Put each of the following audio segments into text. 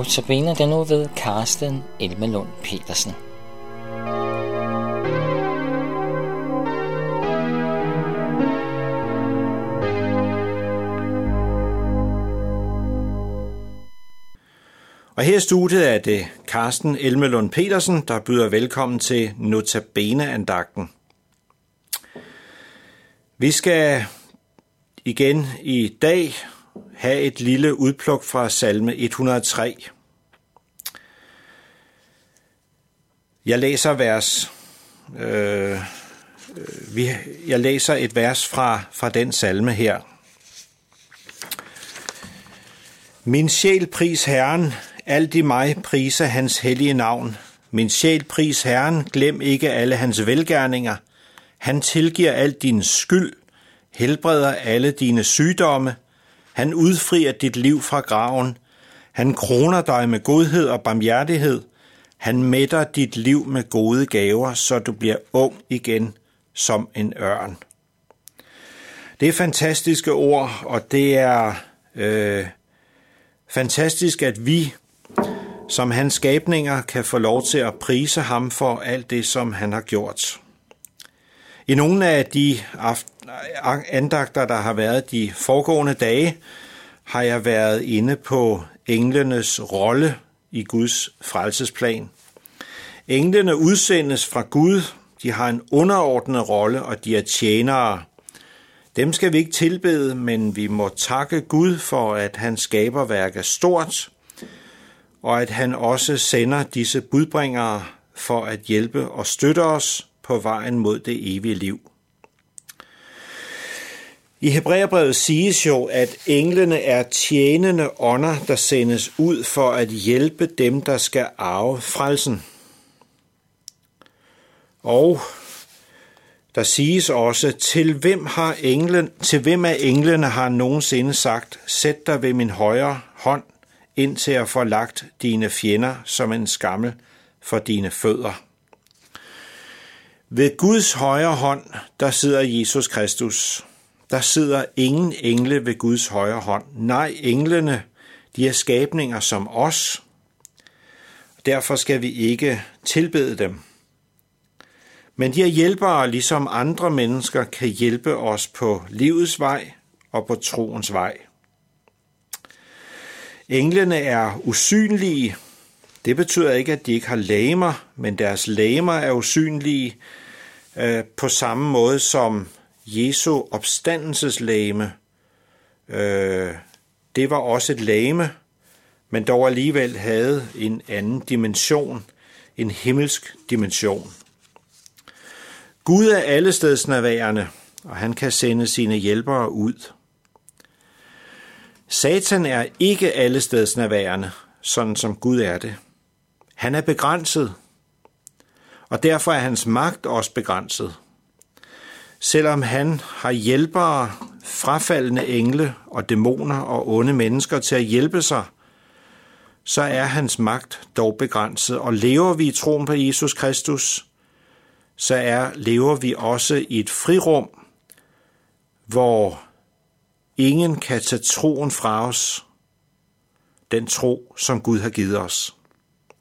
Notabene den nu ved Carsten Elmelund Petersen. Og her i studiet er det Carsten Elmelund Petersen, der byder velkommen til Notabene-andagten. Vi skal igen i dag have et lille udpluk fra salme 103. Jeg læser et vers fra den salme her. Min sjæl pris Herren, alt i mig priser hans hellige navn. Min sjæl pris Herren, glem ikke alle hans velgerninger. Han tilgiver alt din skyld, helbreder alle dine sygdomme. Han udfrier dit liv fra graven. Han kroner dig med godhed og barmhjertighed. Han mætter dit liv med gode gaver, så du bliver ung igen som en ørn. Det er fantastiske ord, og det er fantastisk, at vi som hans skabninger kan få lov til at prise ham for alt det, som han har gjort. I nogle af de andagter, der har været de foregående dage, har jeg været inde på englenes rolle i Guds frelsesplan. Englene udsendes fra Gud, de har en underordnet rolle, og de er tjenere. Dem skal vi ikke tilbede, men vi må takke Gud for, at hans skaberværk er stort, og at han også sender disse budbringere for at hjælpe og støtte os på vejen mod det evige liv. I Hebræerbrevet siges jo, at englene er tjenende ånder, der sendes ud for at hjælpe dem, der skal arve frelsen. Og der siges også, til hvem af englene har nogensinde sagt, sæt dig ved min højre hånd, indtil jeg får lagt dine fjender som en skammel for dine fødder. Ved Guds højre hånd, der sidder Jesus Kristus. Der sidder ingen engle ved Guds højre hånd. Nej, englene, de er skabninger som os. Derfor skal vi ikke tilbede dem. Men de er hjælpere, ligesom andre mennesker kan hjælpe os på livets vej og på troens vej. Englene er usynlige. Det betyder ikke, at de ikke har legemer, men deres legemer er usynlige på samme måde som Jesu opstandelseslegeme. Det var også et legeme, men dog alligevel havde en anden dimension, en himmelsk dimension. Gud er allestedsnærværende, og han kan sende sine hjælpere ud. Satan er ikke allestedsnærværende, sådan som Gud er det. Han er begrænset, og derfor er hans magt også begrænset. Selvom han har hjælpere, frafaldne engle og dæmoner og onde mennesker til at hjælpe sig, så er hans magt dog begrænset. Og lever vi i troen på Jesus Kristus, så lever vi også i et frirum, hvor ingen kan tage troen fra os, den tro, som Gud har givet os.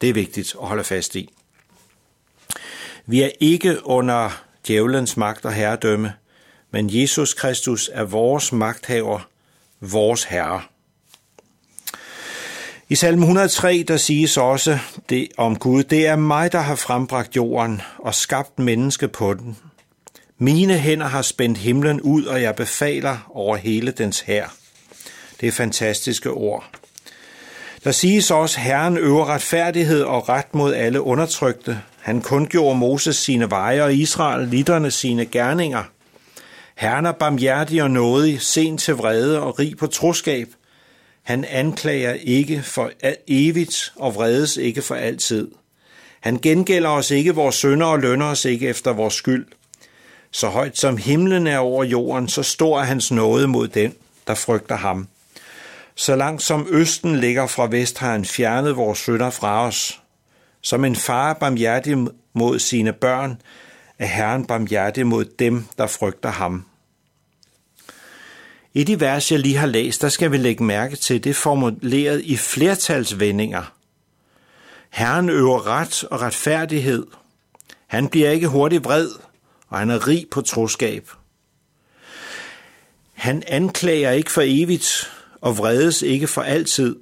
Det er vigtigt at holde fast i. Vi er ikke under djævelens magt og herredømme, men Jesus Kristus er vores magthaver, vores herre. I salme 103, der siges også det om Gud, det er mig, der har frembragt jorden og skabt menneske på den. Mine hænder har spændt himlen ud, og jeg befaler over hele dens hær. Det er fantastiske ord. Der siges også, Herren øver retfærdighed og ret mod alle undertrykte. Han kundgjorde Moses sine veje og Israel litterne sine gerninger. Herren er barmhjertig og nådig, sent til vrede og rig på troskab. Han anklager ikke for evigt og vredes ikke for altid. Han gengælder os ikke vores synder og lønner os ikke efter vores skyld. Så højt som himlen er over jorden, så stor er hans nåde mod den, der frygter ham. Så langt som østen ligger fra vest, har han fjernet vores synder fra os. Som en far er barmhjertig mod sine børn, er Herren barmhjertig mod dem, der frygter ham. I de vers, jeg lige har læst, der skal vi lægge mærke til, det formuleret i flertalsvendinger. Herren øver ret og retfærdighed. Han bliver ikke hurtigt vred, og han er rig på troskab. Han anklager ikke for evigt og vredes ikke for altid.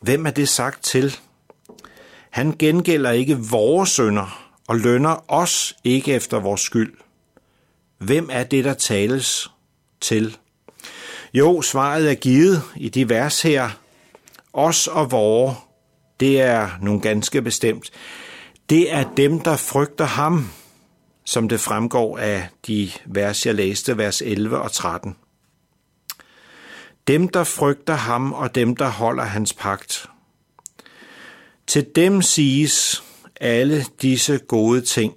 Hvem er det sagt til? Han gengælder ikke vores synder og lønner os ikke efter vores skyld. Hvem er det, der tales til? Jo, svaret er givet i de vers her. Os og vore, det er nogle ganske bestemt. Det er dem, der frygter ham, som det fremgår af de vers, jeg læste, vers 11 og 13. Dem, der frygter ham, og dem, der holder hans pagt. Til dem siges alle disse gode ting.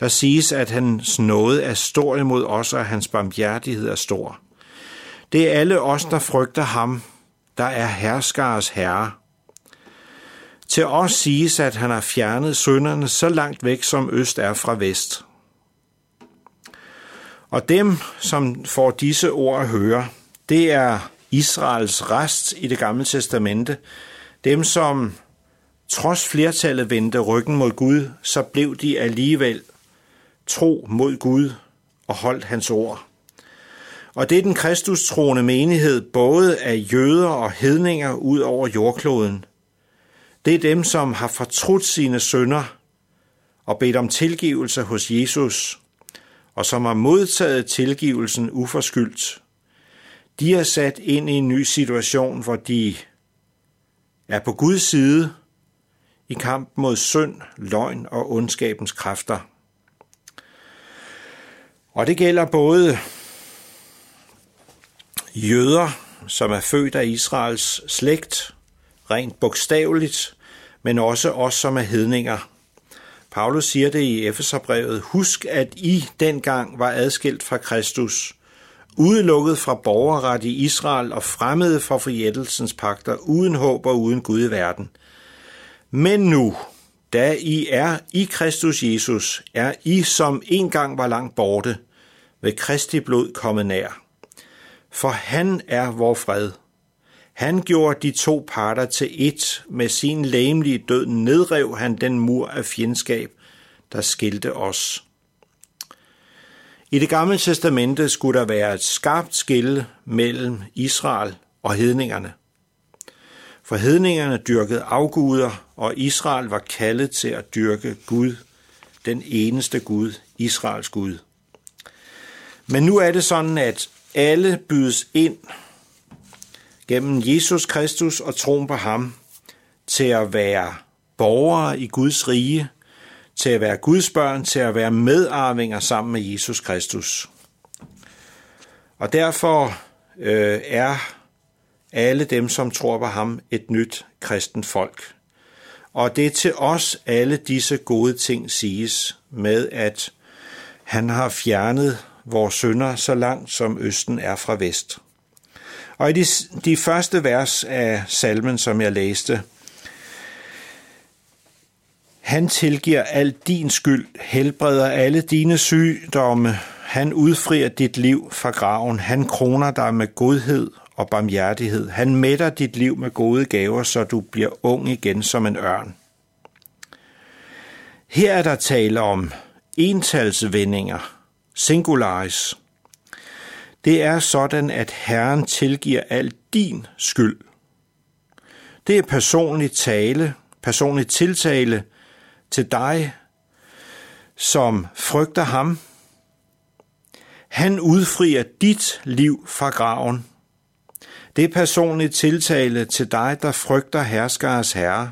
Der siges, at hans nåde er stor imod os, og hans barmhjertighed er stor. Det er alle os, der frygter ham, der er herskares herre. Til os siges, at han har fjernet synderne så langt væk, som øst er fra vest. Og dem, som får disse ord at høre, det er Israels rest i det gamle testamente. Dem, som trods flertallet vendte ryggen mod Gud, så blev de alligevel tro mod Gud og holdt hans ord. Og det er den kristustroende menighed, både af jøder og hedninger ud over jordkloden. Det er dem, som har fortrudt sine synder og bedt om tilgivelse hos Jesus, og som har modtaget tilgivelsen uforskyldt. De er sat ind i en ny situation, hvor de er på Guds side i kamp mod synd, løgn og ondskabens kræfter. Og det gælder både jøder, som er født af Israels slægt, rent bogstaveligt, men også os, som er hedninger. Paulus siger det i Efeserbrevet: Husk, at I dengang var adskilt fra Kristus, udelukket fra borgerret i Israel og fremmede fra forjættelsens pagter, uden håb og uden Gud i verden. Men nu, da I er i Kristus Jesus, er I, som engang var langt borte, ved Kristi blod kommet nær. For han er vor fred. Han gjorde de to parter til ét. Med sin legemlige død nedrev han den mur af fjendskab, der skilte os. I det gamle testamente skulle der være et skarpt skel mellem Israel og hedningerne. For hedningerne dyrkede afguder, og Israel var kaldet til at dyrke Gud, den eneste Gud, Israels Gud. Men nu er det sådan, at alle bydes ind gennem Jesus Kristus og troen på ham til at være borgere i Guds rige, til at være Guds børn, til at være medarvinger sammen med Jesus Kristus. Og derfor er alle dem, som tror på ham, et nyt kristent folk. Og det er til os, alle disse gode ting siges, med at han har fjernet vores synder så langt, som østen er fra vest. Og i de første vers af salmen, som jeg læste: Han tilgiver al din skyld, helbreder alle dine sygdomme. Han udfrier dit liv fra graven. Han kroner dig med godhed og barmhjertighed. Han mætter dit liv med gode gaver, så du bliver ung igen som en ørn. Her er der tale om entalsvendinger, singularis. Det er sådan, at Herren tilgiver al din skyld. Det er personlig tiltale til dig, som frygter ham. Han udfrier dit liv fra graven. Det er personlig tiltale til dig, der frygter herskares herre.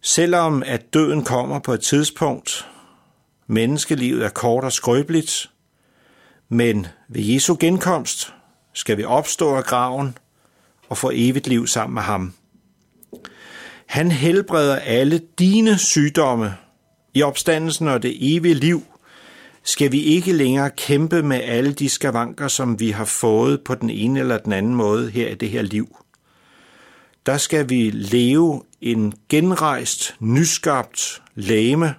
Selvom at døden kommer på et tidspunkt, menneskelivet er kort og skrøbeligt, men ved Jesu genkomst skal vi opstå af graven og få evigt liv sammen med ham. Han helbreder alle dine sygdomme. I opstandelsen og det evige liv skal vi ikke længere kæmpe med alle de skavanker, som vi har fået på den ene eller den anden måde her i det her liv. Der skal vi leve en genrejst, nyskabt legeme,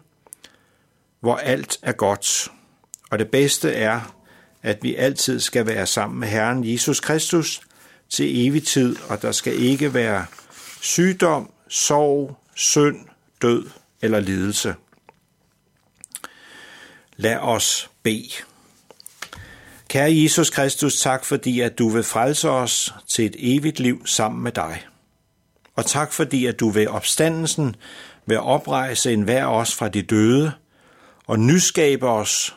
hvor alt er godt. Og det bedste er, at vi altid skal være sammen med Herren Jesus Kristus til evig tid, og der skal ikke være sygdom, sorg, synd, død eller lidelse. Lad os bede. Kære Jesus Kristus, tak fordi, at du vil frelse os til et evigt liv sammen med dig. Og tak fordi, at du ved opstandelsen vil oprejse enhver os fra de døde og nyskabe os,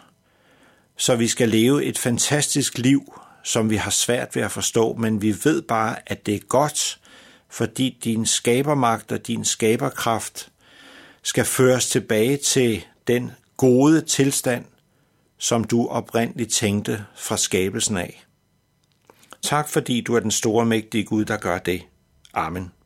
så vi skal leve et fantastisk liv, som vi har svært ved at forstå, men vi ved bare, at det er godt, fordi din skabermagt og din skaberkraft skal føres tilbage til den gode tilstand, som du oprindeligt tænkte fra skabelsen af. Tak fordi du er den store mægtige Gud, der gør det. Amen.